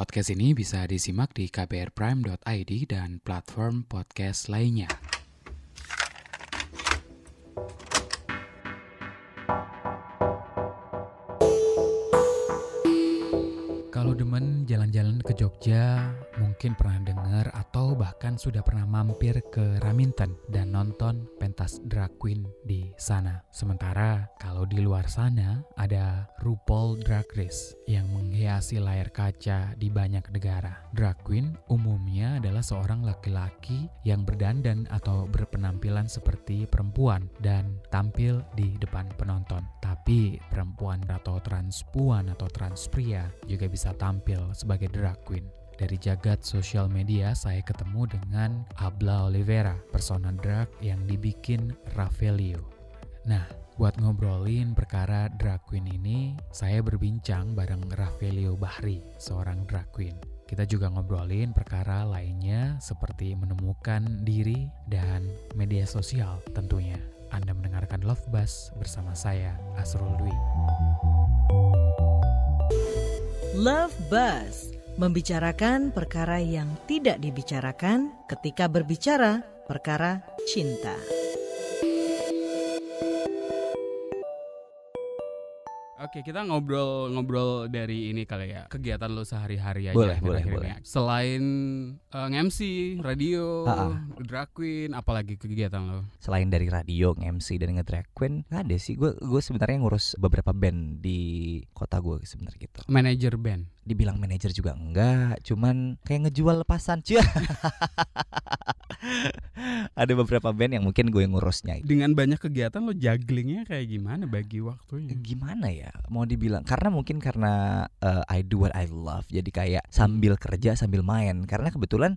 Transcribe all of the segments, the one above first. Podcast ini bisa disimak di kbrprime.id dan platform podcast lainnya. Kalau demen jalan-jalan ke Jogja, mungkin pernah dengar atau bahkan sudah pernah mampir ke Raminten dan nonton pentas drag queen di sana. Sementara kalau di luar sana ada RuPaul's Drag Race yang menghiasi layar kaca di banyak negara. Drag queen umumnya adalah seorang laki-laki yang berdandan atau berpenampilan seperti perempuan dan tampil di depan penonton. Tapi perempuan atau transpuan atau transpria juga bisa tampil sebagai drag queen. Dari jagat sosial media, saya ketemu dengan Abla Olevera, persona drag yang dibikin Ravellio. Nah, buat ngobrolin perkara drag queen ini, saya berbincang bareng Ravellio Bahri, seorang drag queen. Kita juga ngobrolin perkara lainnya seperti menemukan diri dan media sosial tentunya. Anda mendengarkan Love Buzz bersama saya, Asrul Dwi. Love Buzz membicarakan perkara yang tidak dibicarakan ketika berbicara perkara cinta. Oke, kita ngobrol dari ini kali ya, kegiatan lo sehari-hari aja. Boleh. Selain nge-MC, radio, drag queen, apalagi kegiatan lo? Selain dari radio, nge-MC dan nge-drag queen, nggak ada sih. Gue sebenarnya ngurus beberapa band di kota gue sebenarnya gitu. Manager band? Dibilang manajer juga enggak, cuman kayak ngejual lepasan. Ada beberapa band yang mungkin gue ngurusnya. Dengan banyak kegiatan lo jugglingnya kayak gimana bagi waktunya? Gimana ya? Mau dibilang karena I do what I love. Jadi kayak sambil kerja sambil main. Karena kebetulan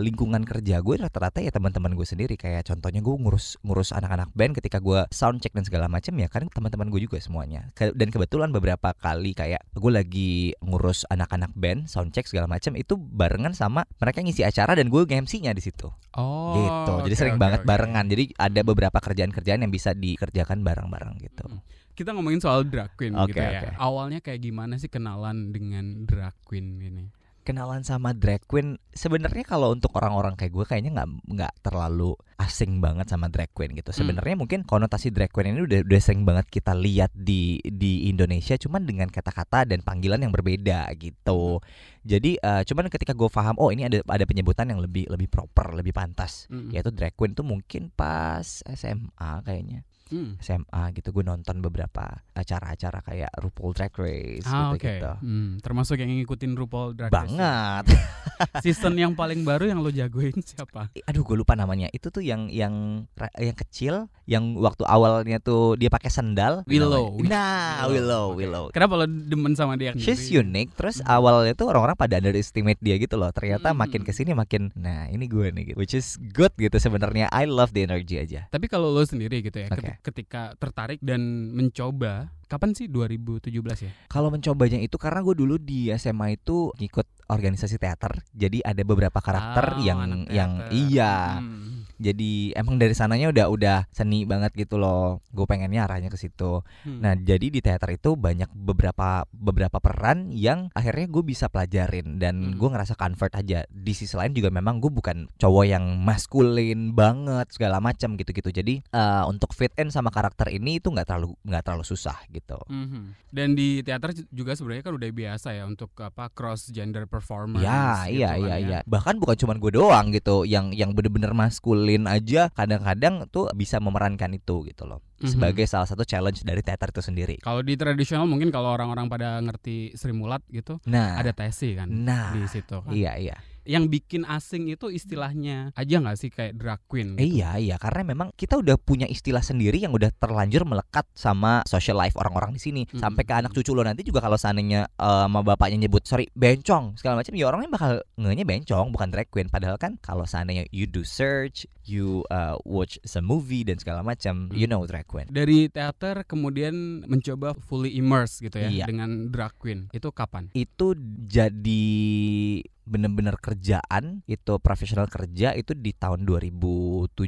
lingkungan kerja gue rata-rata ya teman-teman gue sendiri. Kayak contohnya gue ngurus anak-anak band ketika gue sound check dan segala macam ya. Karena teman-teman gue juga semuanya. Dan kebetulan beberapa kali kayak gue lagi ngurus anak-anak band, soundcheck segala macam itu barengan sama mereka ngisi acara dan gue nge-MC-nya di situ. Oh, gitu. Jadi sering banget barengan. Jadi ada beberapa kerjaan-kerjaan yang bisa dikerjakan bareng-bareng gitu. Kita ngomongin soal drag queen gitu ya. Okay. Awalnya kayak gimana sih kenalan dengan drag queen ini? Kenalan sama drag queen sebenarnya kalau untuk orang-orang kayak gue kayaknya nggak terlalu asing banget sama drag queen gitu. Sebenarnya mungkin konotasi drag queen ini udah sering banget kita lihat di Indonesia, cuman dengan kata-kata dan panggilan yang berbeda gitu. Jadi cuman ketika gue paham oh ini ada penyebutan yang lebih proper, lebih pantas, yaitu drag queen itu mungkin pas SMA kayaknya. SMA gitu gue nonton beberapa acara-acara kayak RuPaul's Drag Race gitu. Termasuk yang ngikutin RuPaul's Drag Race banget. Season yang paling baru yang lo jagoin siapa? Aduh gue lupa namanya. Itu tuh yang kecil, yang waktu awalnya tuh dia pakai sendal. Willow. Kenapa lo demen sama dia? She's unique. Terus awalnya tuh orang-orang pada underestimate dia gitu loh. Ternyata makin kesini makin nah ini gue nih gitu. Which is good gitu sebenarnya. I love the energy aja. Tapi kalau lo sendiri gitu ya, okay. Ketika tertarik dan mencoba, kapan sih? 2017 ya? Kalau mencobanya itu karena gue dulu di SMA itu ngikut organisasi teater. Jadi ada beberapa karakter yang iya. Jadi emang dari sananya udah seni banget gitu loh. Gue pengennya arahnya ke situ. Nah, jadi di teater itu banyak beberapa peran yang akhirnya gue bisa pelajarin dan gue ngerasa convert aja. Di sisi lain juga memang gue bukan cowok yang maskulin banget segala macam gitu-gitu. Jadi untuk fit in sama karakter ini itu nggak terlalu susah gitu. Dan di teater juga sebenarnya kan udah biasa ya untuk cross gender performance. Iya. Bahkan bukan cuma gue doang gitu yang bener-bener maskulin aja kadang-kadang tuh bisa memerankan itu gitu loh. Sebagai salah satu challenge dari teater itu sendiri. Kalau di tradisional mungkin kalau orang-orang pada ngerti Sri Mulat gitu, ada Tessy kan di situ kan. Iya. Yang bikin asing itu istilahnya aja nggak sih kayak drag queen? Gitu. Iya karena memang kita udah punya istilah sendiri yang udah terlanjur melekat sama social life orang-orang di sini sampai ke anak cucu lo nanti juga kalau seandainya sama bapaknya nyebut sorry bencong segala macam ya orangnya bakal ngenya bencong bukan drag queen padahal kan kalau seandainya you do search you watch some movie dan segala macam you know drag queen. Dari teater kemudian mencoba fully immerse gitu ya dengan drag queen itu kapan? Itu jadi bener-bener kerjaan itu profesional kerja itu di tahun 2017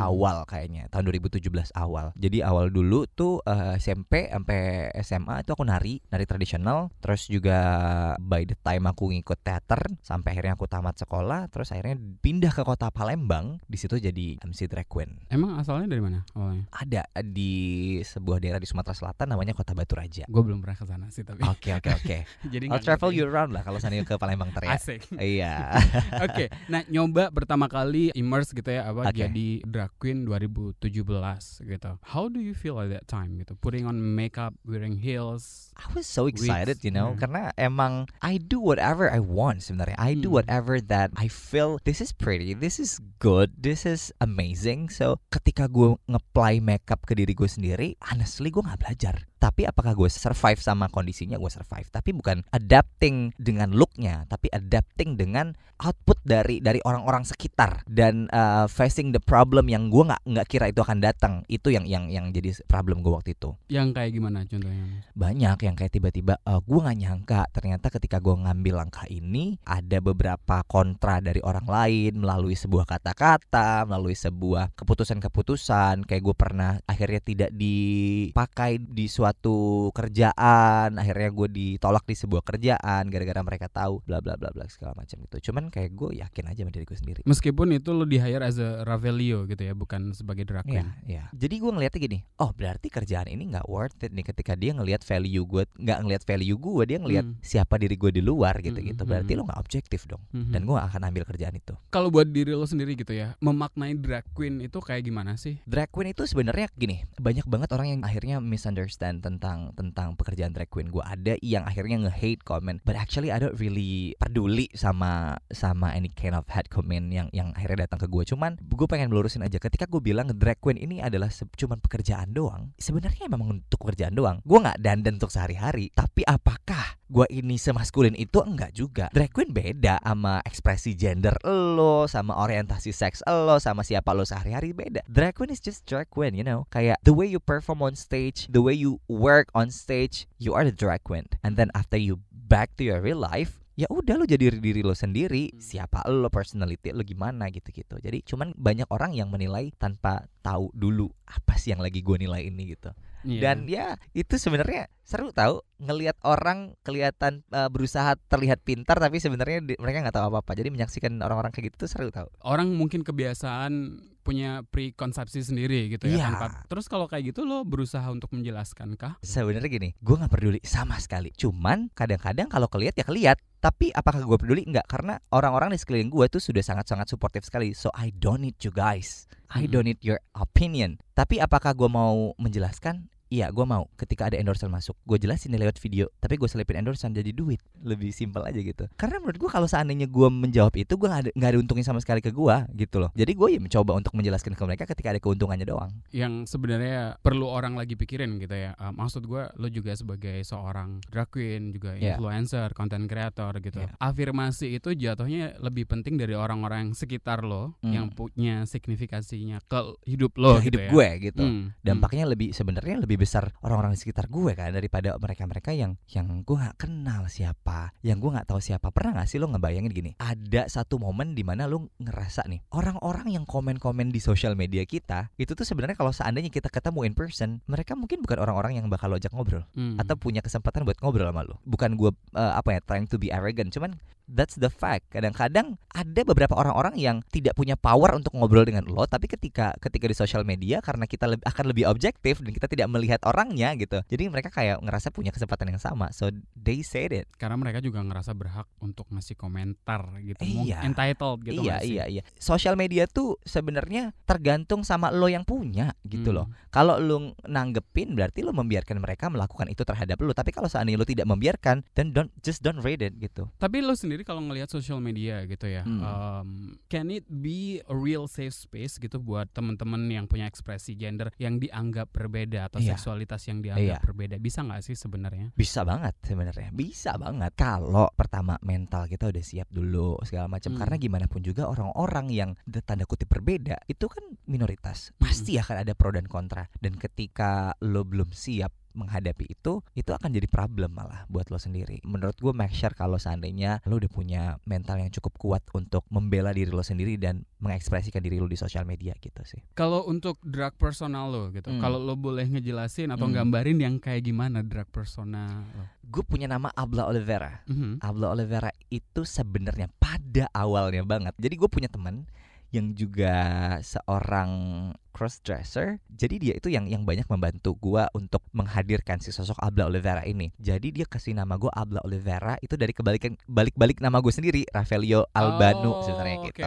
awal kayaknya, tahun 2017 awal. Jadi awal dulu tuh SMP sampai SMA itu aku nari tradisional, terus juga by the time aku ngikut teater sampai akhirnya aku tamat sekolah, terus akhirnya pindah ke kota Palembang, di situ jadi MC drag queen. Emang asalnya dari mana awalnya? Ada di sebuah daerah di Sumatera Selatan namanya Kota Baturaja. Gue belum pernah ke sana sih tapi. Oke. Jadi I'll travel you around lah kalau sana ke Palembang teriak. Asik. Iya. Oke. Nah, nyoba pertama kali immerse gitu ya jadi drag queen 2017 gitu. How do you feel at that time gitu? Putting on makeup, wearing heels. I was so excited, wigs, you know, karena emang I do whatever I want sebenarnya. I do whatever that I feel this is pretty, this is good, this is amazing. So, ketika gue nge-apply makeup ke diri gue sendiri, honestly gue enggak belajar. Tapi apakah gue survive sama kondisinya? Gue survive, tapi bukan adapting dengan looknya, tapi adapting dengan output dari orang-orang sekitar dan facing the problem yang gue nggak kira itu akan datang. Itu yang jadi problem gue waktu itu. Yang kayak gimana contohnya? Banyak yang kayak tiba-tiba gue nggak nyangka ternyata ketika gue ngambil langkah ini ada beberapa kontra dari orang lain melalui sebuah kata-kata, melalui sebuah keputusan-keputusan. Kayak gue pernah akhirnya tidak dipakai di suatu kerjaan, akhirnya gue ditolak di sebuah kerjaan gara-gara mereka tahu bla bla bla bla segala macam gitu. Cuman kayak gue yakin aja sama diri gue sendiri. Meskipun itu lo di hire as a Ravellio gitu ya, bukan sebagai drag queen. Iya. Jadi gue ngeliatnya gini, oh berarti kerjaan ini nggak worth it nih ketika dia ngelihat value gue, nggak ngelihat value gue, dia ngelihat siapa diri gue di luar gitu. Berarti lo nggak objektif dong. Dan gue gak akan ambil kerjaan itu. Kalau buat diri lo sendiri gitu ya, memaknai drag queen itu kayak gimana sih? Drag queen itu sebenarnya gini, banyak banget orang yang akhirnya misunderstand tentang pekerjaan drag queen. Gue ada yang akhirnya nge-hate comment, but actually I don't really peduli sama any kind of hate comment yang akhirnya datang ke gue. Cuman gue pengen melurusin aja, ketika gue bilang drag queen ini adalah cuman pekerjaan doang, sebenarnya memang untuk pekerjaan doang. Gue gak dandan untuk sehari-hari, tapi apakah gue ini semaskulin itu? Enggak juga. Drag queen beda sama ekspresi gender lo, sama orientasi seks lo, sama siapa lo sehari-hari beda. Drag queen is just drag queen, you know. Kayak the way you perform on stage, the way you work on stage, you are the drag queen. And then after you back to your real life, ya udah lo jadi diri lo sendiri, siapa lo, personality lo gimana gitu-gitu. Jadi cuman banyak orang yang menilai tanpa tahu dulu apa sih yang lagi gue nilai ini gitu. Dan itu sebenarnya seru tahu ngelihat orang kelihatan berusaha terlihat pintar tapi sebenarnya mereka nggak tahu apa-apa. Jadi menyaksikan orang-orang kayak gitu tuh seru tahu. Orang mungkin kebiasaan punya prekonsepsi sendiri gitu ya. Terus kalau kayak gitu lo berusaha untuk menjelaskan kah? Sebenarnya gini, gue nggak peduli sama sekali. Cuman kadang-kadang kalau kelihat ya kelihat. Tapi apakah gue peduli? Enggak, karena orang-orang di sekeliling gue tuh sudah sangat-sangat suportif sekali. So I don't need you guys, I don't need your opinion. Tapi apakah gue mau menjelaskan? Iya, gue mau. Ketika ada endorser masuk, gue jelasin lewat video. Tapi gue selipin endorser jadi duit. Lebih simpel aja gitu. Karena menurut gue kalau seandainya gue menjawab itu, gue gak ada untungnya sama sekali ke gue gitu loh. Jadi gue mencoba untuk menjelaskan ke mereka ketika ada keuntungannya doang. Yang sebenarnya perlu orang lagi pikirin gitu ya. Maksud gue, lo juga sebagai seorang drag queen, juga influencer, content creator gitu. Afirmasi itu jatuhnya lebih penting dari orang-orang sekitar lo, yang punya signifikasinya ke hidup lo ke gitu hidup ya. Gue gitu. Dampaknya sebenarnya lebih besar orang-orang di sekitar gue kan daripada mereka-mereka yang gue nggak kenal siapa, yang gue nggak tahu siapa. Pernah nggak sih lo ngebayangin gini? Ada satu momen di mana lo ngerasa nih orang-orang yang komen-komen di sosial media kita itu tuh sebenarnya kalau seandainya kita ketemu in person, mereka mungkin bukan orang-orang yang bakal lo ajak ngobrol atau punya kesempatan buat ngobrol sama lo. Bukan gue trying to be arrogant, cuman that's the fact. Kadang-kadang ada beberapa orang-orang yang tidak punya power untuk ngobrol dengan lo, tapi ketika di social media karena kita akan lebih objektif dan kita tidak melihat orangnya gitu. Jadi mereka kayak ngerasa punya kesempatan yang sama. So they said it. Karena mereka juga ngerasa berhak untuk ngasih komentar gitu. Entitled gitu. Iya. Social media tuh sebenarnya tergantung sama lo yang punya gitu loh. Kalau lo nanggepin berarti lo membiarkan mereka melakukan itu terhadap lo. Tapi kalau seandainya lo tidak membiarkan, then don't read it gitu. Tapi lo sendiri kalau ngelihat social media gitu ya, can it be a real safe space gitu buat teman-teman yang punya ekspresi gender yang dianggap berbeda atau seksualitas yang dianggap berbeda? Bisa nggak sih sebenarnya? Bisa banget sebenarnya. Kalau pertama mental kita udah siap dulu segala macam. Karena gimana pun juga orang-orang yang tanda kutip berbeda itu kan minoritas. Pasti akan ada pro dan kontra. Dan ketika lo belum siap menghadapi itu akan jadi problem malah buat lo sendiri. Menurut gue, make sure kalau seandainya lo udah punya mental yang cukup kuat untuk membela diri lo sendiri dan mengekspresikan diri lo di sosial media gitu sih. Kalau untuk drag personal lo gitu, kalau lo boleh ngejelasin atau gambarin yang kayak gimana drag personal lo? Gue punya nama Abla Olevera. Abla Olevera itu sebenarnya pada awalnya banget, jadi gue punya teman yang juga seorang crossdresser. Jadi dia itu yang banyak membantu gue untuk menghadirkan si sosok Abla Olevera ini. Jadi dia kasih nama gue Abla Olevera itu dari balik-balik nama gue sendiri, Ravellio Albano sebenarnya gitu.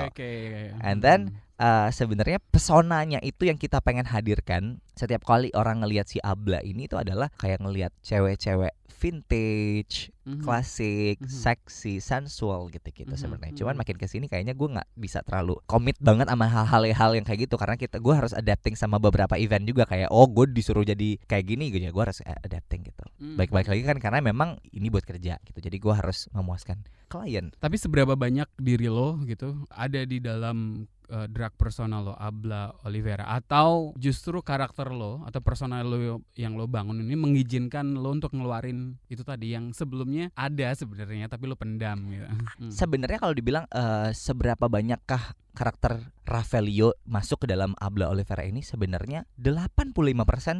And then sebenarnya pesonanya itu yang kita pengen hadirkan. Setiap kali orang ngelihat si Abla ini itu adalah kayak ngelihat cewek-cewek vintage, klasik, seksi, sensual gitu-gitu sebenarnya. Cuman makin kesini kayaknya gue nggak bisa terlalu komit banget sama hal-hal yang kayak gitu karena gue harus adapting sama beberapa event juga kayak gue disuruh jadi kayak gini gitu ya, gue harus adapting gitu. Baik-baik lagi kan karena memang ini buat kerja gitu. Jadi gue harus memuaskan klien. Tapi seberapa banyak diri lo gitu ada di dalam drag personal lo Abla Olevera, atau justru karakter lo atau personal lo yang lo bangun ini mengizinkan lo untuk ngeluarin itu tadi yang sebelumnya ada sebenarnya tapi lo pendam gitu. Sebenarnya kalau dibilang seberapa banyakkah karakter Ravellio masuk ke dalam Abla Olevera ini, sebenarnya 85%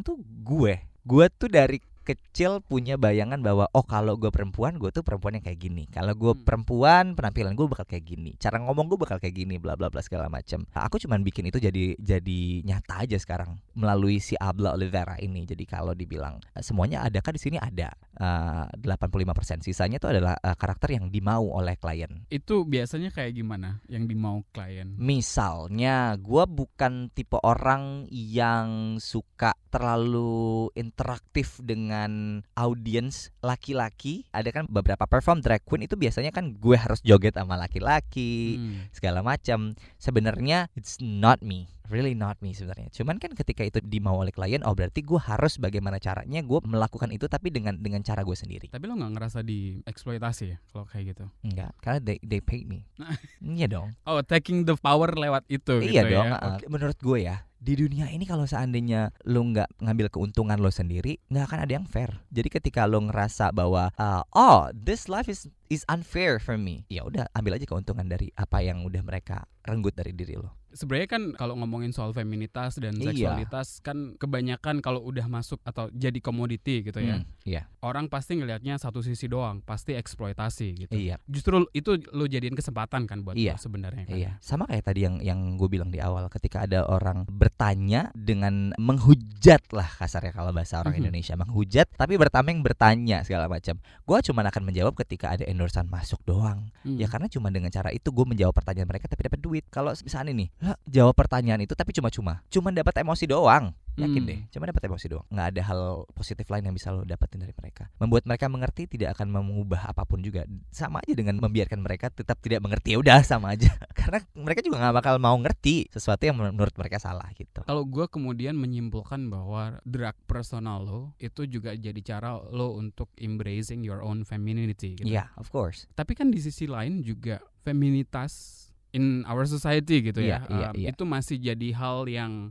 tuh gue tuh dari kecil punya bayangan bahwa kalau gue perempuan, gue tuh perempuan yang kayak gini. Kalau gue perempuan, penampilan gue bakal kayak gini, cara ngomong gue bakal kayak gini, bla bla bla segala macam. Aku cuman bikin itu jadi nyata aja sekarang melalui si Abla Olevera ini. Jadi kalau dibilang semuanya adakah di sini ada 85%, sisanya itu adalah karakter yang dimau oleh klien. Itu biasanya kayak gimana yang dimau klien? Misalnya gue bukan tipe orang yang suka terlalu interaktif dengan audiens laki-laki. Ada kan beberapa perform drag queen itu biasanya kan gue harus joget sama laki-laki segala macam. Sebenarnya it's not me, really not me sebenarnya. Cuman kan ketika itu dimau oleh klien, berarti gue harus bagaimana caranya gue melakukan itu tapi dengan cara gue sendiri. Tapi lo nggak ngerasa dieksploitasi ya kalau kayak gitu? Enggak, karena they paid me. Iya dong. Taking the power lewat itu. Iya gitu dong. Ya? Okay. Menurut gue ya, di dunia ini kalau seandainya lo nggak ngambil keuntungan lo sendiri, nggak akan ada yang fair. Jadi ketika lo ngerasa bahwa this life is unfair for me, ya udah ambil aja keuntungan dari apa yang udah mereka renggut dari diri lo. Sebenarnya kan kalau ngomongin soal feminitas dan seksualitas kan kebanyakan kalau udah masuk atau jadi komoditi gitu ya, orang pasti ngelihatnya satu sisi doang, pasti eksploitasi gitu. Justru itu lo jadiin kesempatan kan buat lo sebenarnya kan? Sama kayak tadi yang gue bilang di awal, ketika ada orang bertanya dengan menghujat lah kasarnya kalau bahasa orang Indonesia, menghujat tapi bertameng bertanya segala macam. Gue cuma akan menjawab ketika ada endorsean masuk doang. Ya karena cuma dengan cara itu gue menjawab pertanyaan mereka tapi dapat duit. Kalau misalnya nih jawab pertanyaan itu tapi cuma dapat emosi doang, yakin deh, cuma dapat emosi doang, nggak ada hal positif lain yang bisa lo dapetin dari mereka. Membuat mereka mengerti tidak akan mengubah apapun juga, sama aja dengan membiarkan mereka tetap tidak mengerti, ya udah sama aja karena mereka juga nggak bakal mau ngerti sesuatu yang menurut mereka salah gitu. Kalau gue kemudian menyimpulkan bahwa drag personal lo itu juga jadi cara lo untuk embracing your own femininity gitu. Yeah, of course. Tapi kan di sisi lain juga feminitas in our society gitu itu masih jadi hal yang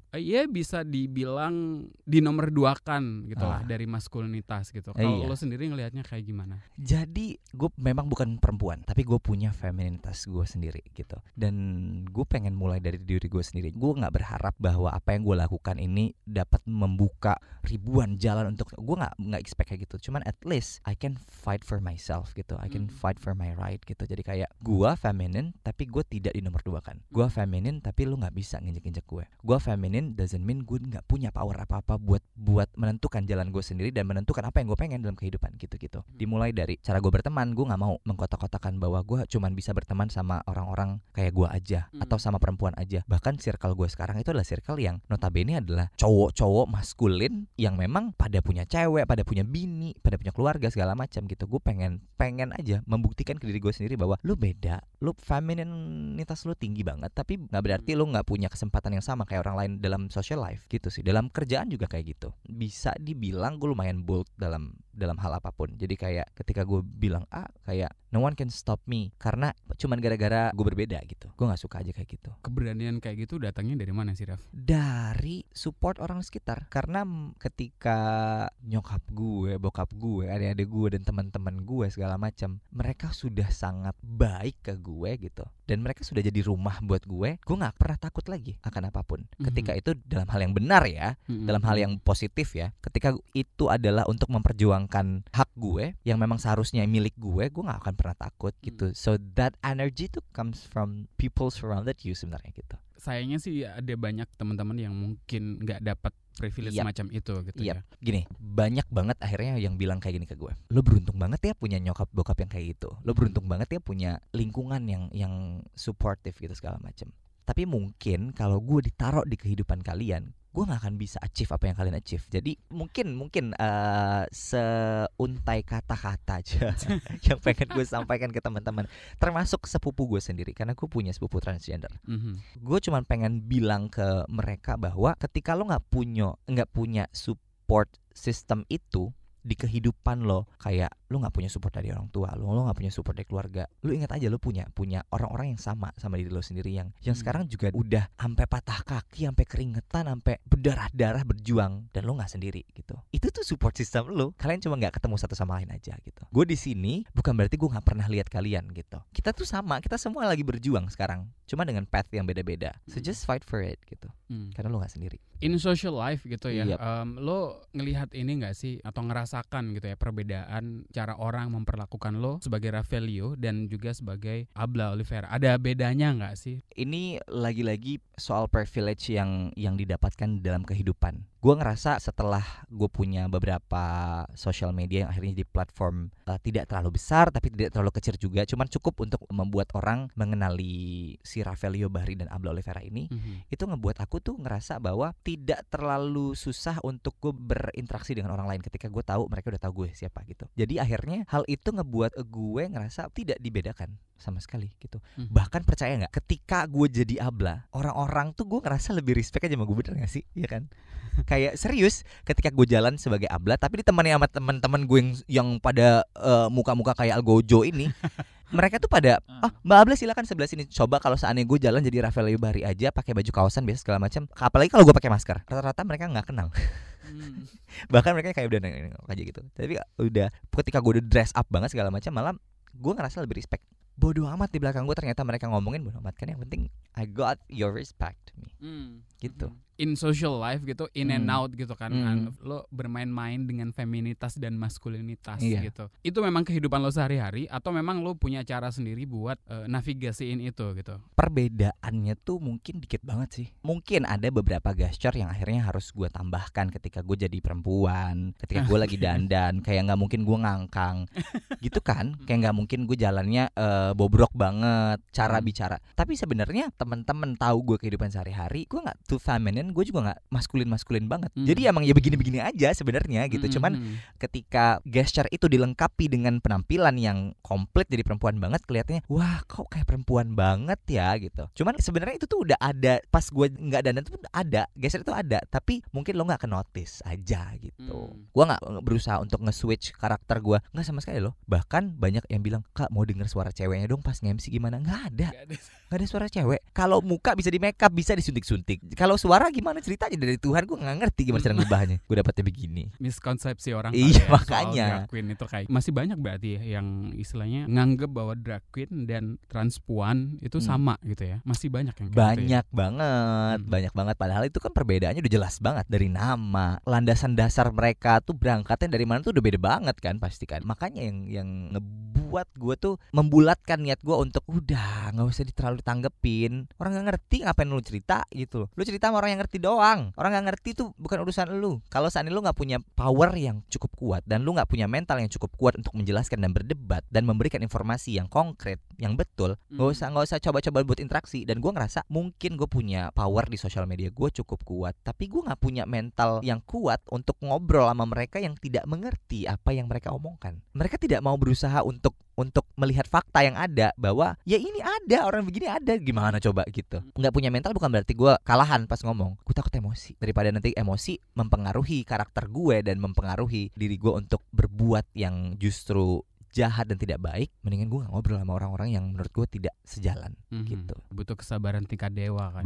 bisa dibilang dinomorduakan gitu lah dari maskulinitas gitu. Kalau lo sendiri ngelihatnya kayak gimana? Jadi gue memang bukan perempuan, tapi gue punya femininitas gue sendiri gitu. Dan gue pengen mulai dari diri gue sendiri. Gue nggak berharap bahwa apa yang gue lakukan ini dapat membuka ribuan jalan untuk gue, nggak expect kayak gitu. Cuman at least I can fight for myself gitu. I can fight for my right gitu. Jadi kayak gue feminin tapi gue tidak dinomorduakan. Gue feminin tapi lu gak bisa nginjek-injek gue. Gue feminin doesn't mean gue gak punya power apa-apa buat menentukan jalan gue sendiri dan menentukan apa yang gue pengen dalam kehidupan gitu-gitu. Dimulai dari cara gue berteman. Gue gak mau mengkotak-kotakan bahwa gue cuman bisa berteman sama orang-orang kayak gue aja atau sama perempuan aja. Bahkan circle gue sekarang itu adalah circle yang notabene adalah cowok-cowok maskulin yang memang pada punya cewek, pada punya bini, pada punya keluarga segala macam gitu. Gue pengen aja membuktikan ke diri gue sendiri bahwa lu beda, lu feminin nitas lo tinggi banget tapi nggak berarti lo nggak punya kesempatan yang sama kayak orang lain dalam social life gitu sih. Dalam kerjaan juga kayak gitu. Bisa dibilang gue lumayan bold dalam dalam hal apapun. Jadi kayak ketika gue bilang A, kayak no one can stop me, karena cuman gara-gara gue berbeda gitu. Gue gak suka aja kayak gitu. Keberanian kayak gitu datangnya dari mana sih, Raf? Dari support orang sekitar. Karena ketika nyokap gue, bokap gue, adik-adik gue dan teman-teman gue segala macam, mereka sudah sangat baik ke gue gitu. Dan mereka sudah jadi rumah buat gue. Gue gak pernah takut lagi akan apapun. Ketika itu dalam hal yang benar ya, dalam hal yang positif ya. Ketika itu adalah untuk memperjuangkan hak gue yang memang seharusnya milik gue, gue gak akan pernah takut gitu. So that energy tuh comes from people surrounded you sebenarnya gitu. Sayangnya sih ada banyak teman-teman yang mungkin gak dapat privilege macam itu gitu ya. Gini, banyak banget akhirnya yang bilang kayak gini ke gue. Lo beruntung banget ya punya nyokap bokap yang kayak gitu. Lo beruntung banget ya punya lingkungan yang supportive gitu segala macam. Tapi mungkin kalau gue ditaruh di kehidupan kalian, gue gak akan bisa achieve apa yang kalian achieve. Jadi mungkin seuntai kata-kata aja yang pengen gue sampaikan ke teman-teman, termasuk sepupu gue sendiri, karena gue punya sepupu transgender. Gue cuma pengen bilang ke mereka bahwa ketika lo gak punya support system itu di kehidupan lo, kayak lo gak punya support dari orang tua lo, lo gak punya support dari keluarga lo, ingat aja lo punya orang-orang yang sama diri lo sendiri yang sekarang juga udah sampai patah kaki, sampai keringetan, sampai berdarah-darah berjuang, dan lo gak sendiri gitu. Itu tuh support system lo, kalian cuma gak ketemu satu sama lain aja gitu. Gue di sini bukan berarti gue gak pernah lihat kalian gitu. Kita tuh sama, kita semua lagi berjuang sekarang, cuma dengan path yang beda-beda. So just fight for it gitu. Karena lo gak sendiri. In social life gitu ya, lo ngelihat ini gak sih, atau ngerasakan gitu ya perbedaan cara orang memperlakukan lo sebagai Ravellio dan juga sebagai Abla Olevera? Ada bedanya gak sih? Ini lagi-lagi soal privilege yang didapatkan dalam kehidupan. Gue ngerasa setelah gue punya beberapa social media yang akhirnya di platform tidak terlalu besar tapi tidak terlalu kecil juga, cuman cukup untuk membuat orang mengenali si Ravellio Bahri dan Abla Olevera ini, itu ngebuat aku tuh ngerasa bahwa tidak terlalu susah untuk gue berinteraksi dengan orang lain ketika gue tahu mereka udah tahu gue siapa gitu. Jadi akhirnya hal itu ngebuat gue ngerasa tidak dibedakan sama sekali gitu. Bahkan percaya nggak, ketika gue jadi Abla, orang-orang tuh gue ngerasa lebih respect aja sama gue, bener nggak sih? Iya kan? Kayak serius, ketika gue jalan sebagai Abla tapi ditemani sama teman-teman gue yang pada muka-muka kayak Algojo ini, mereka tuh pada, oh Mbak Abla silakan sebelah sini. Coba kalau seandainya gue jalan jadi Ravellio Bahri aja pakai baju kaosan biasa segala macam, apalagi kalau gue pakai masker, rata-rata mereka nggak kenal. Bahkan mereka kayak udah nengok aja gitu. Tapi udah ketika gue udah dress up banget segala macam, malam gue ngerasa lebih respect. Bodoh amat di belakang gue ternyata mereka ngomongin, bodoh amat kan, yang penting I got your respect me. Gitu. In social life gitu, in and out gitu kan, lo bermain-main dengan feminitas dan maskulinitas gitu. Itu memang kehidupan lo sehari-hari atau memang lo punya cara sendiri buat navigasiin itu gitu? Perbedaannya tuh mungkin dikit banget sih. Mungkin ada beberapa gesture yang akhirnya harus gue tambahkan ketika gue jadi perempuan, ketika gue lagi dandan, kayak nggak mungkin gue ngangkang gitu kan, kayak nggak mungkin gue jalannya bobrok banget cara bicara. Tapi sebenarnya teman-teman tahu gue kehidupan sehari-hari, gue nggak too feminine, gue juga gak maskulin-maskulin banget. Jadi emang ya begini-begini aja sebenarnya gitu. Cuman ketika gesture itu dilengkapi dengan penampilan yang komplit jadi perempuan banget, kelihatannya wah kok kayak perempuan banget ya gitu. Cuman sebenarnya itu tuh udah ada. Pas gue gak dandan tuh ada, gesture itu ada, tapi mungkin lo gak akan notice aja gitu. Gue gak berusaha untuk nge-switch karakter gue, gak sama sekali loh. Bahkan banyak yang bilang, Kak mau denger suara ceweknya dong pas nge-MC gimana. Gak ada suara cewek. Kalau muka bisa di make up, bisa disuntik-suntik. Kalau suara gimana ceritanya dari Tuhan, gue nggak ngerti gimana cara ngubahnya. Gue dapatnya begini. Miskonsepsi orang. Iya makanya. Drag queen itu kayak masih banyak berarti ya yang istilahnya nganggep bahwa drag queen dan transpuan itu sama gitu ya. Masih banyak yang banyak gitu ya. banget. Padahal itu kan perbedaannya udah jelas banget dari nama, landasan dasar mereka tuh berangkatnya dari mana tuh udah beda banget kan pasti kan. Makanya yang ngebuat gue tuh membulatkan niat gue untuk udah nggak usah terlalu ditanggepin. Orang nggak ngerti ngapain lu cerita gitu. Lu cerita sama orang yang ngerti doang. Orang gak ngerti itu bukan urusan lu. Kalau saat ini lu gak punya power yang cukup kuat dan lu gak punya mental yang cukup kuat untuk menjelaskan dan berdebat dan memberikan informasi yang konkret, yang betul, gak usah coba-coba buat interaksi. Dan gue ngerasa mungkin gue punya power di sosial media, gue cukup kuat, tapi gue gak punya mental yang kuat untuk ngobrol sama mereka yang tidak mengerti apa yang mereka omongkan. Mereka tidak mau berusaha untuk untuk melihat fakta yang ada bahwa ya ini ada, orang begini ada, gimana coba gitu. Nggak punya mental bukan berarti gue kalahan pas ngomong. Gue takut emosi, daripada nanti emosi mempengaruhi karakter gue dan mempengaruhi diri gue untuk berbuat yang justru jahat dan tidak baik. Mendingan gue gak ngobrol sama orang-orang yang menurut gue tidak sejalan gitu. Butuh kesabaran tingkat dewa kan.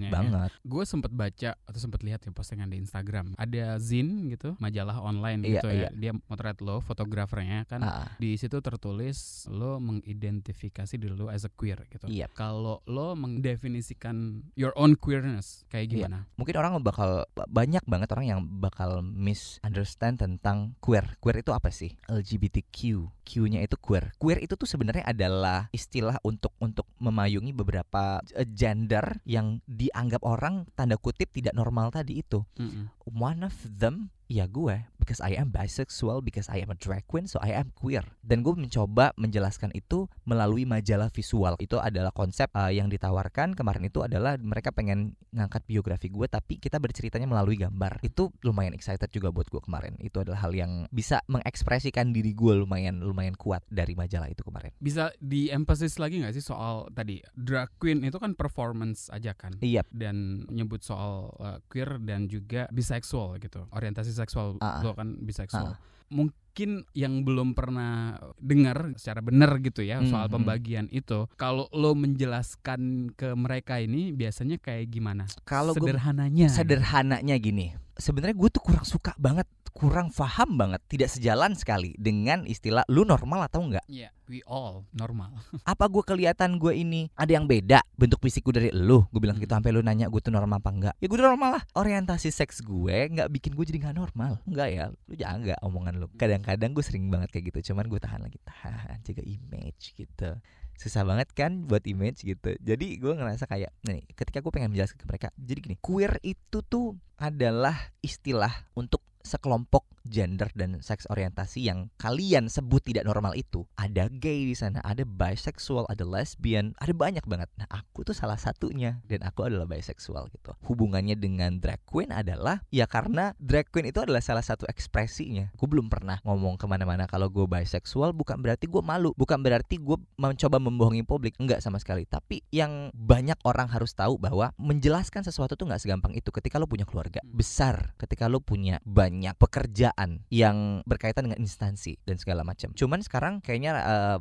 Banget. Gue sempet baca atau sempet lihat ya postingan di Instagram, ada zine gitu, majalah online gitu ya. Dia motret lo, fotografernya kan. Di situ tertulis lo mengidentifikasi diri lo as a queer gitu. Kalau lo mendefinisikan your own queerness kayak gimana? Mungkin orang bakal, banyak banget orang yang bakal misunderstand tentang queer. Queer itu apa sih? LGBTQ. Q-nya itu queer. Queer itu tuh sebenarnya adalah istilah untuk memayungi beberapa gender yang dianggap orang tanda kutip tidak normal tadi itu. One of them ya gue, because I am bisexual, because I am a drag queen, so I am queer. Dan gue mencoba menjelaskan itu melalui majalah visual. Itu adalah konsep yang ditawarkan kemarin itu adalah mereka pengen ngangkat biografi gue, tapi kita berceritanya melalui gambar. Itu lumayan excited juga buat gue kemarin. Itu adalah hal yang bisa mengekspresikan diri gue lumayan kuat dari majalah itu kemarin. Bisa di-emphasis lagi gak sih soal tadi drag queen itu kan performance aja kan? Yep. Dan nyebut soal queer dan juga biseksual gitu, orientasi seksual lo kan biseksual. Mungkin yang belum pernah dengar secara benar gitu ya soal pembagian itu, kalau lo menjelaskan ke mereka ini biasanya kayak gimana? Kalau sederhananya gini, sebenarnya gue tuh kurang paham banget, tidak sejalan sekali dengan istilah lu normal atau enggak. Iya, we all normal. Apa gue kelihatan gue ini ada yang beda bentuk fisikku dari lu? Gue bilang gitu sampai lu nanya gue tuh normal apa enggak. Ya gue normal lah. Orientasi seks gue enggak bikin gue jadi enggak normal. Enggak ya, lu jangan enggak omongan lu. Kadang-kadang gue sering banget kayak gitu, cuman gue tahan, jaga image gitu. Susah banget kan buat image gitu. Jadi gue ngerasa kayak nih, ketika gue pengen menjelaskan ke mereka, jadi gini, queer itu tuh adalah istilah untuk sekelompok gender dan seks orientasi yang kalian sebut tidak normal itu. Ada gay di sana, ada bisexual, ada lesbian, ada banyak banget. Nah, aku tuh salah satunya dan aku adalah bisexual gitu. Hubungannya dengan drag queen adalah ya karena drag queen itu adalah salah satu ekspresinya. Aku belum pernah ngomong kemana-mana kalau gue bisexual, bukan berarti gue malu, bukan berarti gue mencoba membohongi publik, enggak sama sekali. Tapi yang banyak orang harus tahu bahwa menjelaskan sesuatu tuh nggak segampang itu. Ketika lo punya keluarga besar, ketika lo punya banyak pekerjaan yang berkaitan dengan instansi dan segala macam. Cuman sekarang kayaknya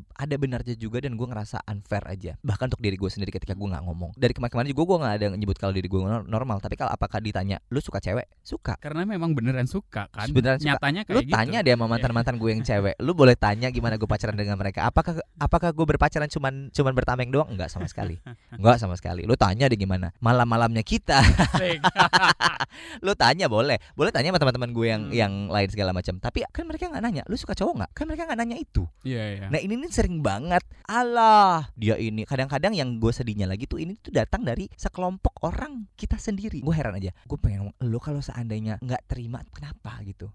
ada benarnya juga dan gue ngerasa unfair aja. Bahkan untuk diri gue sendiri ketika gue nggak ngomong. Dari kemarin-kemarin juga gue nggak ada nyebut kalau diri gue normal. Tapi kalau apakah ditanya, lu suka cewek? Suka. Karena memang beneran suka kan. Beneran suka. Nyatanya kayak lu gitu. Lu tanya deh sama mantan-mantan gue yang cewek. Lu boleh tanya gimana gue pacaran dengan mereka. Apakah gue berpacaran cuman bertameng doang? Enggak sama sekali. Enggak sama sekali. Lu tanya deh gimana malam-malamnya kita. Lu tanya boleh. Boleh tanya sama teman-teman gue yang lain segala macam. Tapi kan mereka gak nanya, lu suka cowok gak? Kan mereka gak nanya itu. Yeah. Nah ini sering banget. Alah, dia ini. Kadang-kadang yang gue sedihnya lagi tuh, ini tuh datang dari sekelompok orang kita sendiri. Gue heran aja. Gue pengen ngomong, lu kalau seandainya gak terima, kenapa gitu?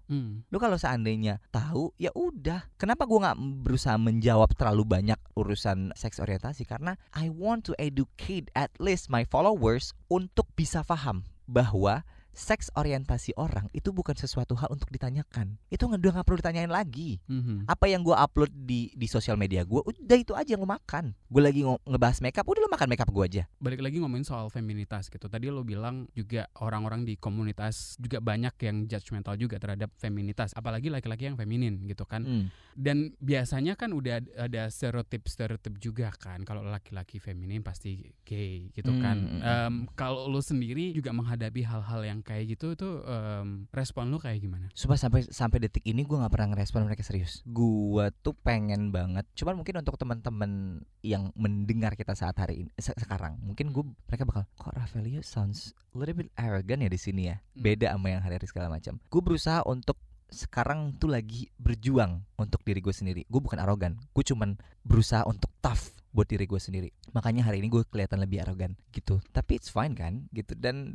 Lu kalau seandainya tahu, ya udah. Kenapa gue gak berusaha menjawab terlalu banyak urusan seks orientasi? Karena I want to educate at least my followers untuk bisa paham bahwa seks orientasi orang itu bukan sesuatu hal untuk ditanyakan. Itu udah gak perlu ditanyain lagi. Apa yang gue upload di sosial media gue, udah itu aja yang lo makan. Gue lagi ngebahas makeup, udah lo makan makeup gue aja. Balik lagi ngomongin soal feminitas gitu. Tadi lo bilang juga orang-orang di komunitas juga banyak yang judgmental juga terhadap feminitas, apalagi laki-laki yang feminin gitu kan. Dan biasanya kan udah ada stereotip juga kan. Kalau laki-laki feminin pasti gay gitu kan. Kalau lo sendiri juga menghadapi hal-hal yang kayak gitu tuh, respon lu kayak gimana? Sumpah sampai detik ini gue nggak pernah ngerespon mereka serius. Gue tuh pengen banget. Cuman mungkin untuk teman-teman yang mendengar kita saat hari ini sekarang, mungkin mereka bakal kok Ravellio sounds a little bit arrogant ya di sini ya. Beda sama yang hari-hari segala macam. Gue berusaha untuk sekarang tuh lagi berjuang untuk diri gue sendiri. Gue bukan arogan. Gue cuman berusaha untuk tough buat diri gue sendiri. Makanya hari ini gue kelihatan lebih arogan gitu. Tapi it's fine kan gitu. Dan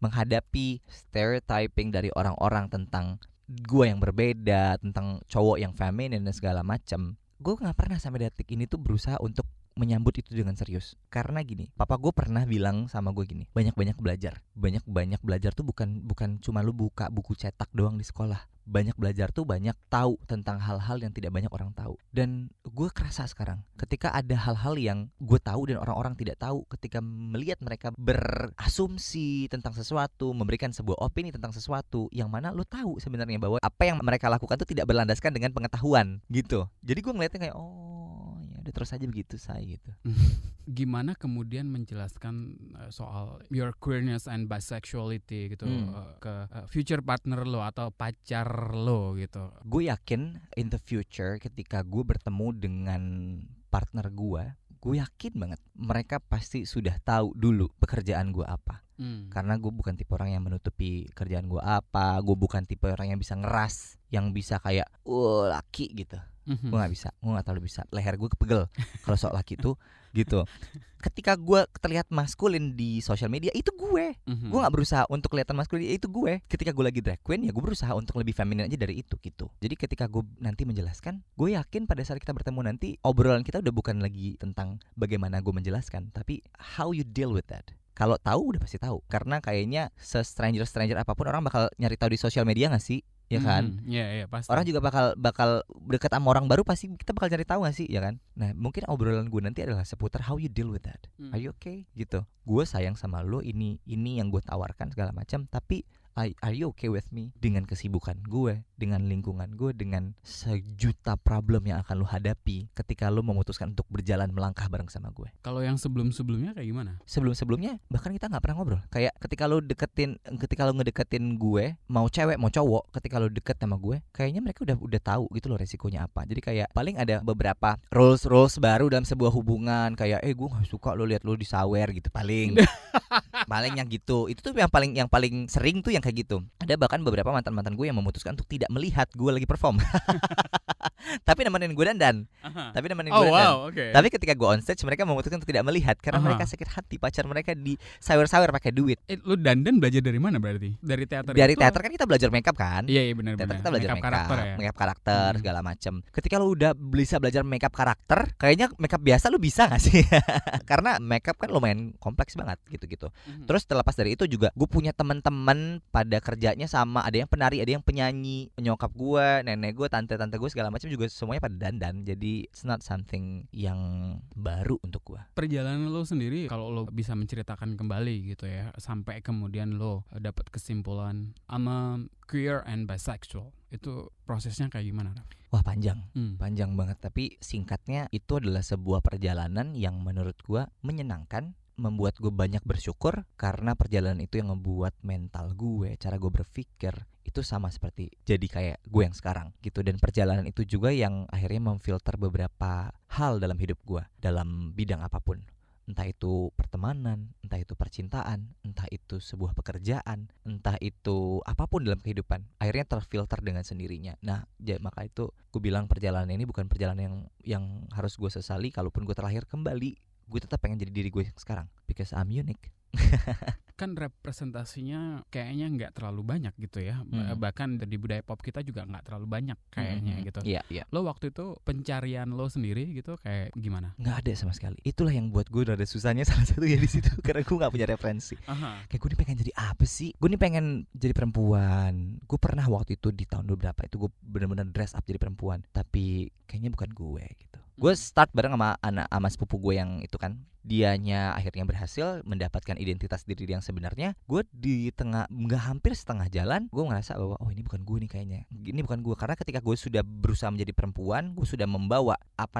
menghadapi stereotyping dari orang-orang tentang gue yang berbeda, tentang cowok yang feminin dan segala macam, gue nggak pernah sampai detik ini tuh berusaha untuk menyambut itu dengan serius. Karena gini, papa gue pernah bilang sama gue gini, banyak-banyak belajar. Banyak-banyak belajar tuh bukan cuma lu buka buku cetak doang di sekolah. banyak belajar tuh banyak tahu tentang hal-hal yang tidak banyak orang tahu. Dan gue kerasa sekarang ketika ada hal-hal yang gue tahu dan orang-orang tidak tahu, ketika melihat mereka berasumsi tentang sesuatu, memberikan sebuah opini tentang sesuatu yang mana lo tahu sebenarnya bahwa apa yang mereka lakukan tuh tidak berlandaskan dengan pengetahuan gitu. Jadi gue ngeliatnya kayak oh ya udah terus aja begitu saya gitu. Gimana kemudian menjelaskan soal your queerness and bisexuality gitu ke future partner lo atau pacar lo gitu? Gue yakin in the future ketika gue bertemu dengan partner gue yakin banget mereka pasti sudah tahu dulu pekerjaan gue apa. Karena gue bukan tipe orang yang menutupi kerjaan gue apa. Gue bukan tipe orang yang bisa ngeras, yang bisa kayak laki gitu. Gue gak bisa, gue gak terlalu bisa. Leher gue kepegel kalau soal laki tuh gitu. Ketika gue terlihat maskulin di sosial media, itu gue. Gue gak berusaha untuk kelihatan maskulin, itu gue. Ketika gue lagi drag queen, ya gue berusaha untuk lebih feminin aja dari itu gitu. Jadi ketika gue nanti menjelaskan, gue yakin pada saat kita bertemu nanti, obrolan kita udah bukan lagi tentang bagaimana gue menjelaskan, tapi how you deal with that. Kalau tahu udah pasti tahu. Karena kayaknya se-stranger-stranger apapun orang bakal nyari tahu di sosial media gak sih? Ya kan? Iya, pasti. Orang juga bakal dekat sama orang baru, pasti kita bakal cari tahu gak sih, ya kan? Nah, mungkin obrolan gue nanti adalah seputar how you deal with that. Are you okay? Gitu. Gue sayang sama lo, ini yang gue tawarkan segala macam, tapi are you okay with me? Dengan kesibukan gue, dengan lingkungan gue, dengan sejuta problem yang akan lo hadapi ketika lo memutuskan untuk berjalan melangkah bareng sama gue. Kalau yang sebelum-sebelumnya kayak gimana? Sebelum-sebelumnya bahkan kita gak pernah ngobrol. Kayak ketika lo ngedeketin gue, mau cewek mau cowok, ketika lo deket sama gue, kayaknya mereka udah tahu gitu lo resikonya apa. Jadi kayak paling ada beberapa rules baru dalam sebuah hubungan, kayak gue gak suka lo lihat lo disawer gitu paling. Paling yang gitu. Itu tuh yang paling sering tuh yang kayak gitu. Ada bahkan beberapa mantan-mantan gue yang memutuskan untuk tidak melihat gue lagi perform. Tapi nemenin gue dandan. Tapi nemenin gue dandan. Wow, okay. Tapi ketika gue on stage mereka memutuskan untuk tidak melihat karena mereka sakit hati pacar mereka disawer-sawer pakai duit. Lu dandan belajar dari mana berarti? Dari teater. Dari itu? Teater kan kita belajar makeup kan? Iya benar. Teater kita belajar makeup karakter segala macam. Ketika lu udah bisa belajar makeup karakter, kayaknya makeup biasa lu bisa nggak sih? Karena makeup kan lumayan kompleks banget gitu-gitu. Terus terlepas dari itu juga gue punya teman-teman pada kerjanya sama, ada yang penari, ada yang penyanyi, nyokap gue, nenek gue, tante-tante gue segala macam juga semuanya pada dandan. Jadi it's not something yang baru untuk gue. Perjalanan lo sendiri kalau lo bisa menceritakan kembali gitu ya, sampai kemudian lo dapat kesimpulan I'm a queer and bisexual, itu prosesnya kayak gimana? Wah panjang banget, tapi singkatnya itu adalah sebuah perjalanan yang menurut gue menyenangkan, membuat gue banyak bersyukur karena perjalanan itu yang membuat mental gue, cara gue berpikir itu sama seperti jadi kayak gue yang sekarang gitu. Dan perjalanan itu juga yang akhirnya memfilter beberapa hal dalam hidup gue, dalam bidang apapun, entah itu pertemanan, entah itu percintaan, entah itu sebuah pekerjaan, entah itu apapun dalam kehidupan, akhirnya terfilter dengan sendirinya. Nah, maka itu gue bilang perjalanan ini bukan perjalanan yang harus gue sesali. Kalaupun gue terlahir kembali, gue tetap pengen jadi diri gue sekarang because I'm unique. Kan representasinya kayaknya nggak terlalu banyak gitu ya, bahkan di budaya pop kita juga nggak terlalu banyak kayaknya gitu. Yeah. Lo waktu itu pencarian lo sendiri gitu kayak gimana? Nggak ada sama sekali. Itulah yang buat gue rada susahnya salah satu ya di situ. Karena gue nggak punya referensi. Kayak gue nih pengen jadi apa sih? Gue nih pengen jadi perempuan. Gue pernah waktu itu di tahun 2000 itu gue benar-benar dress up jadi perempuan, tapi kayaknya bukan gue gitu. Gue start bareng sama sama sepupu gue yang itu kan, dianya akhirnya berhasil mendapatkan identitas diri yang sebenarnya. Gue di tengah, nggak hampir setengah jalan, gue ngerasa bahwa ini bukan gue nih kayaknya. Ini bukan gue, karena ketika gue sudah berusaha menjadi perempuan, gue sudah membawa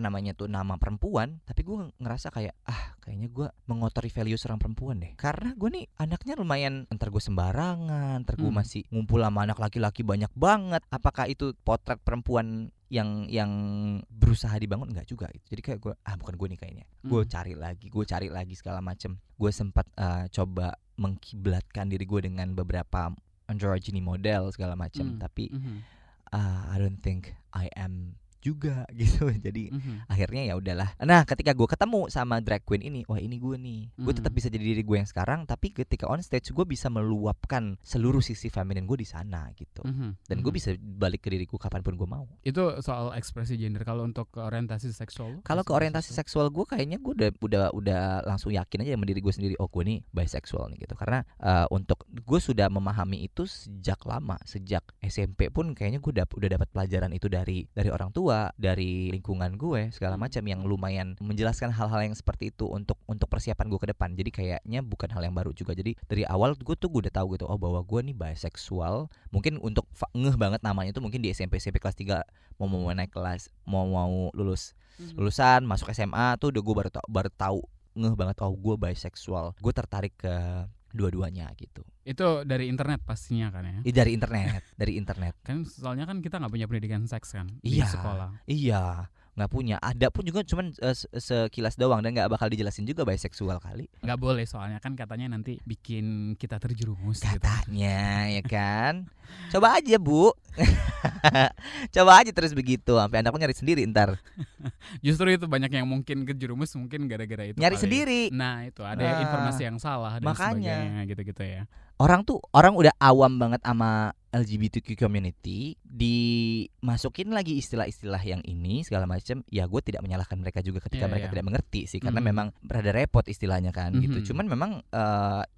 nama perempuan, tapi gue ngerasa kayak kayaknya gue mengotori value seorang perempuan deh. Karena gue nih anaknya lumayan, entar gue sembarangan, entar gue masih ngumpul sama anak laki-laki banyak banget. Apakah itu potret perempuan yang berusaha dibangun? Enggak juga. Jadi kayak gue bukan gue nih kayaknya. Gue cari lagi segala macem. Gue sempat coba mengkiblatkan diri gue dengan beberapa androgyny model segala macem, tapi I don't think I am juga gitu. Jadi akhirnya ya udahlah. Nah, ketika gue ketemu sama drag queen ini, wah ini gue nih. Gue tetap bisa jadi diri gue yang sekarang, tapi ketika on stage gue bisa meluapkan seluruh sisi feminin gue di sana gitu. Dan gue bisa balik ke diriku kapanpun gue mau. Itu soal ekspresi gender. Kalau untuk orientasi seksual? Kalau ke orientasi seksual gue kayaknya gue udah langsung yakin aja sama diri gue sendiri. Oh, gue nih bisexual nih gitu. Karena untuk gue sudah memahami itu sejak lama, sejak SMP pun kayaknya gue udah dapat pelajaran itu dari orang tua, dari lingkungan gue segala macam yang lumayan menjelaskan hal-hal yang seperti itu untuk persiapan gue ke depan. Jadi kayaknya bukan hal yang baru juga. Jadi dari awal gue udah tahu gitu, oh bahwa gue nih bisexual. Mungkin untuk ngeh banget namanya itu mungkin di SMP kelas 3 mau naik kelas, mau lulusan masuk SMA tuh udah gue baru tahu ngeh banget, oh gue bisexual. Gue tertarik ke dua-duanya gitu. Itu dari internet pastinya kan ya? Iya, dari internet. Kan soalnya kan kita nggak punya pendidikan seks kan di sekolah. Iya. Nggak punya, ada pun juga cuman sekilas doang dan nggak bakal dijelasin juga biseksual kali. Nggak boleh soalnya kan katanya nanti bikin kita terjerumus. Katanya gitu. Ya kan. Coba aja bu, coba aja terus begitu sampai anak pun nyari sendiri ntar. Justru itu banyak yang mungkin kejerumus mungkin gara-gara itu. Nyari kali. Sendiri. Nah itu ada informasi yang salah dan sebagainya gitu-gitu ya. Orang udah awam banget sama LGBTQ community, dimasukin lagi istilah-istilah yang ini segala macam. Ya gue tidak menyalahkan mereka juga ketika mereka tidak mengerti sih, karena memang rada repot istilahnya kan gitu. Cuman memang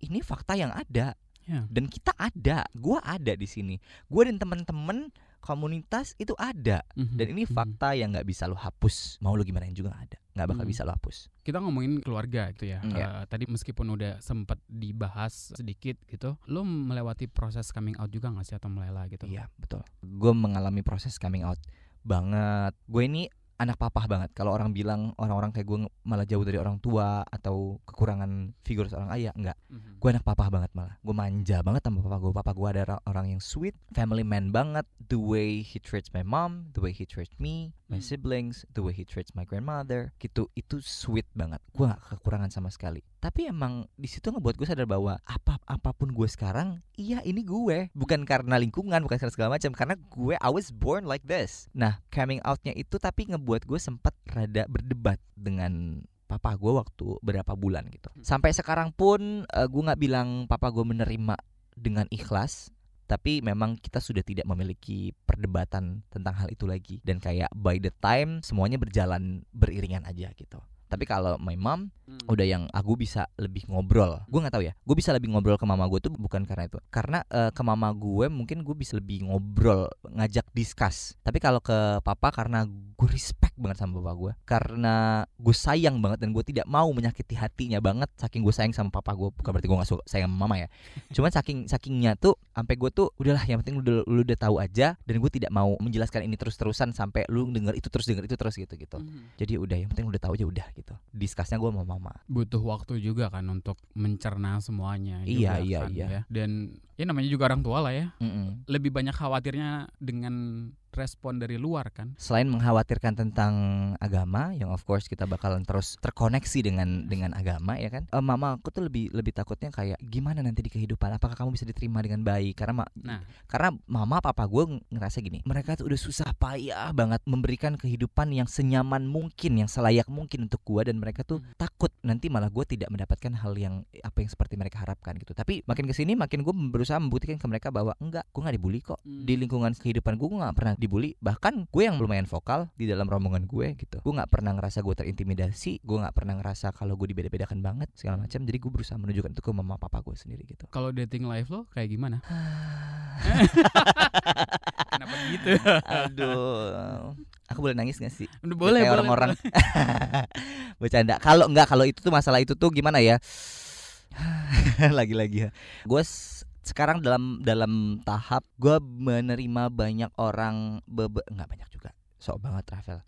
ini fakta yang ada dan kita ada, gue ada di sini, gue dan teman-teman komunitas itu ada dan ini fakta yang nggak bisa lo hapus, mau lo gimana juga ada. Nggak bakal bisa lo hapus. Kita ngomongin keluarga gitu ya. Tadi meskipun udah sempat dibahas sedikit gitu, lo melewati proses coming out juga nggak sih atau melela gitu? Iya betul. Gue mengalami proses coming out banget. Gue ini anak papa banget. Kalau orang bilang orang-orang kayak gue malah jauh dari orang tua atau kekurangan figur seorang ayah, enggak. Gue anak papa banget malah. Gue manja banget sama papa gue. Papa gue ada orang yang sweet, family man banget. The way he treats my mom, the way he treats me, my siblings, the way he treats my grandmother, gitu. Itu sweet banget. Gue gak kekurangan sama sekali. Tapi emang di situ ngebuat gue sadar bahwa apapun gue sekarang, iya ini gue. Bukan karena lingkungan, bukan karena segala macam, karena gue I was born like this. Nah, coming outnya itu tapi buat gue sempat rada berdebat dengan papa gue waktu berapa bulan gitu. Sampai sekarang pun gue gak bilang papa gue menerima dengan ikhlas. Tapi memang kita sudah tidak memiliki perdebatan tentang hal itu lagi. Dan kayak by the time semuanya berjalan beriringan aja gitu. Tapi kalau my mom udah yang aku bisa lebih ngobrol. Gue nggak tahu ya. Gue bisa lebih ngobrol ke mama gue tuh bukan karena itu. Karena ke mama gue mungkin gue bisa lebih ngobrol, ngajak discuss. Tapi kalau ke papa karena gue respect banget sama papa gue. Karena gue sayang banget dan gue tidak mau menyakiti hatinya banget. Saking gue sayang sama papa gue, bukan berarti gue nggak sayang sama mama ya. Cuman sakingnya tuh sampai gue tuh udahlah yang penting lu udah tahu aja dan gue tidak mau menjelaskan ini terus-terusan sampai lu denger itu terus gitu. Jadi udah yang penting lu udah tahu aja udah. Gitu. Diskusinya gue sama mama. Butuh waktu juga kan untuk mencerna semuanya. Iya. Ya. Dan ya namanya juga orang tua lah ya. Lebih banyak khawatirnya dengan respon dari luar kan. Selain mengkhawatirkan tentang agama, yang of course kita bakalan terus terkoneksi dengan agama ya kan. Mama aku tuh lebih takutnya kayak gimana nanti di kehidupan, apakah kamu bisa diterima dengan baik? Karena mama papa gue ngerasa gini, mereka tuh udah susah payah banget memberikan kehidupan yang senyaman mungkin, yang selayak mungkin untuk gue, dan mereka tuh takut nanti malah gue tidak mendapatkan hal yang apa yang seperti mereka harapkan gitu. Tapi makin kesini makin gue berusaha membuktikan ke mereka bahwa enggak, gue nggak dibully kok. Di lingkungan kehidupan gue nggak pernah dibully, bahkan gue yang lumayan vokal di dalam rombongan gue gitu. Gue nggak pernah ngerasa gue terintimidasi, gue nggak pernah ngerasa kalau gue dibeda-bedakan banget segala macam. Jadi gue berusaha menunjukkan itu ke mama papa gue sendiri gitu. Kalau dating life lo kayak gimana? Kenapa gitu? Aduh, aku boleh nangis nggak sih? Boleh. Kayak orang-orang bercanda. Kalau itu tuh masalah itu tuh gimana ya? Lagi-lagi ya. Gue sekarang dalam tahap gue menerima banyak orang, nggak banyak juga, sok banget Ravel.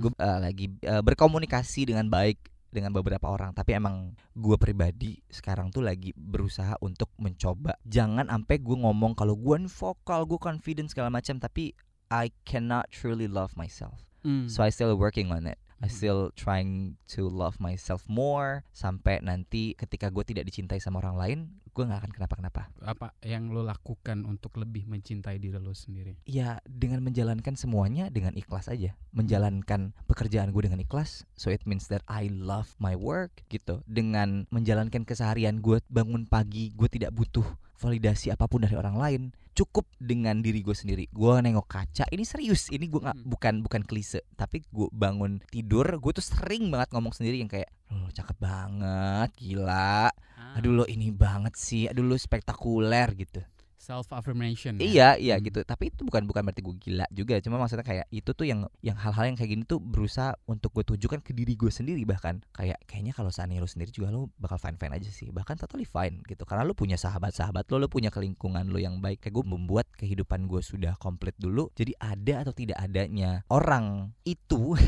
Gue lagi berkomunikasi dengan baik dengan beberapa orang. Tapi emang gue pribadi sekarang tuh lagi berusaha untuk mencoba jangan sampai gue ngomong kalau gue vokal, gue confident segala macam, tapi I cannot truly love myself. So I still working on it. I still trying to love myself more. Sampai nanti ketika gue tidak dicintai sama orang lain, gue gak akan kenapa-kenapa. Apa yang lo lakukan untuk lebih mencintai diri lo sendiri? Ya, dengan menjalankan semuanya dengan ikhlas aja. Menjalankan pekerjaan gue dengan ikhlas, so it means that I love my work gitu. Dengan menjalankan keseharian gue, bangun pagi, gue tidak butuh validasi apapun dari orang lain. Cukup dengan diri gue sendiri. Gue nengok kaca, ini serius, ini gue gak, bukan klise. Tapi gue bangun tidur, gue tuh sering banget ngomong sendiri yang kayak, lo cakep banget, gila, aduh lo ini banget sih, aduh lo spektakuler gitu. Self affirmation. Iya, ya? Iya gitu. Tapi itu bukan berarti gue gila juga. Cuma maksudnya kayak itu tuh yang hal-hal yang kayak gini tuh berusaha untuk gue tujukan ke diri gue sendiri, bahkan kayaknya kalau seandainya lo sendiri juga lo bakal fine-fine aja sih. Bahkan totally fine gitu. Karena lo punya sahabat-sahabat lo punya kelingkungan lo yang baik. Kayak gue membuat kehidupan gue sudah komplit dulu. Jadi ada atau tidak adanya orang itu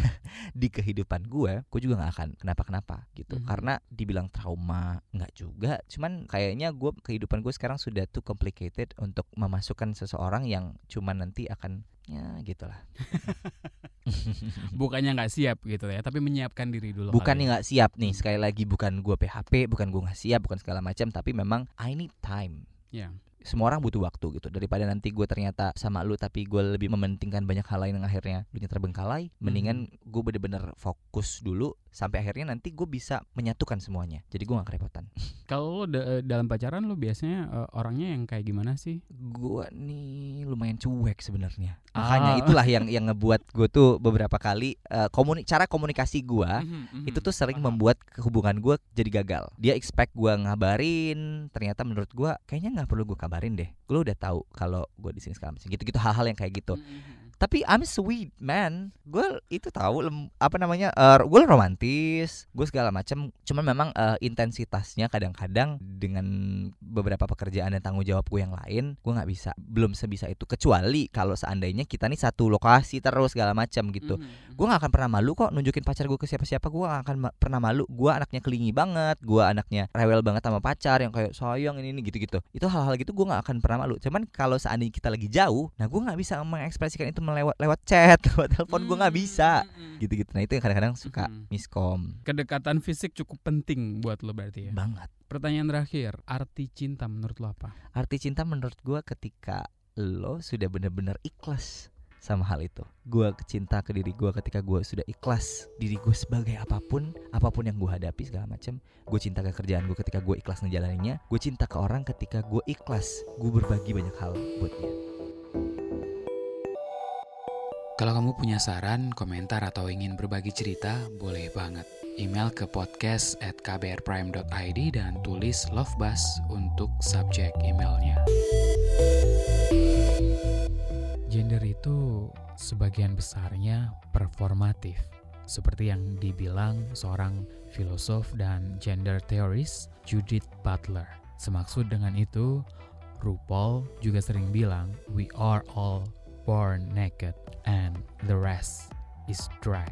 di kehidupan gue juga nggak akan kenapa-kenapa gitu. Karena dibilang trauma nggak juga. Cuman kayaknya gue kehidupan gue sekarang sudah too complicated untuk memasukkan seseorang yang cuma nanti akan ya gitulah. Bukannya nggak siap gitu ya, tapi menyiapkan diri dulu. Bukannya nggak siap nih, sekali lagi bukan gue PHP, bukan gue nggak siap, bukan segala macam, tapi memang I need time. Yeah. Semua orang butuh waktu gitu. Daripada nanti gue ternyata sama lu tapi gue lebih mementingkan banyak hal lain yang akhirnya lu terbengkalai, mendingan gue bener-bener fokus dulu sampai akhirnya nanti gue bisa menyatukan semuanya. Jadi gue gak kerepotan. Kalau lu dalam pacaran lu biasanya orangnya yang kayak gimana sih? Gue nih lumayan cuek sebenarnya. Makanya itulah yang ngebuat gue tuh beberapa kali cara komunikasi gue itu tuh sering membuat hubungan gue jadi gagal. Dia expect gue ngabarin, ternyata menurut gue kayaknya gak perlu gue kabarin. Barin deh, gue udah tahu kalau gue di sini sekarang gitu-gitu hal-hal yang kayak gitu. Tapi I'm sweet man, gue itu tahu gue romantis, gue segala macam. Cuman memang intensitasnya kadang-kadang dengan beberapa pekerjaan dan tanggung jawab gue yang lain, gue nggak bisa, belum sebisa itu. Kecuali kalau seandainya kita nih satu lokasi terus segala macam gitu, gue nggak akan pernah malu kok nunjukin pacar gue ke siapa-siapa. Gue nggak akan pernah malu. Gue anaknya kelingi banget, gue anaknya rewel banget sama pacar yang kayak sayang ini gitu-gitu. Itu hal-hal gitu gue nggak akan pernah malu. Cuman kalau seandainya kita lagi jauh, nah gue nggak bisa mengekspresikan itu lewat chat, lewat telepon, gue nggak bisa gitu-gitu. Nah itu yang kadang-kadang suka miskom. Kedekatan fisik cukup penting buat lo berarti ya? Banget. Pertanyaan terakhir, arti cinta menurut lo apa? Arti cinta menurut gue ketika lo sudah benar-benar ikhlas sama hal itu. Gue cinta ke diri gue ketika gue sudah ikhlas diri gue sebagai apapun yang gue hadapi segala macam. Gue cinta ke kerjaan gue ketika gue ikhlas ngejalaninnya. Gue cinta ke orang ketika gue ikhlas gue berbagi banyak hal buat dia. Kalau kamu punya saran, komentar, atau ingin berbagi cerita, boleh banget. Email ke podcast@kbrprime.id dan tulis Love Buzz untuk subjek emailnya. Gender itu sebagian besarnya performatif. Seperti yang dibilang seorang filosof dan gender theorist Judith Butler. Semaksud dengan itu, RuPaul juga sering bilang, "We are all born naked and the rest is drag."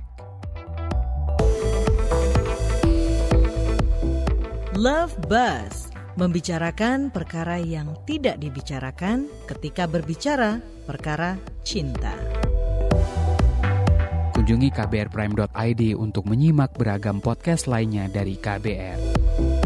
Love Buzz membicarakan perkara yang tidak dibicarakan ketika berbicara perkara cinta. Kunjungi kbrprime.id untuk menyimak beragam podcast lainnya dari KBR.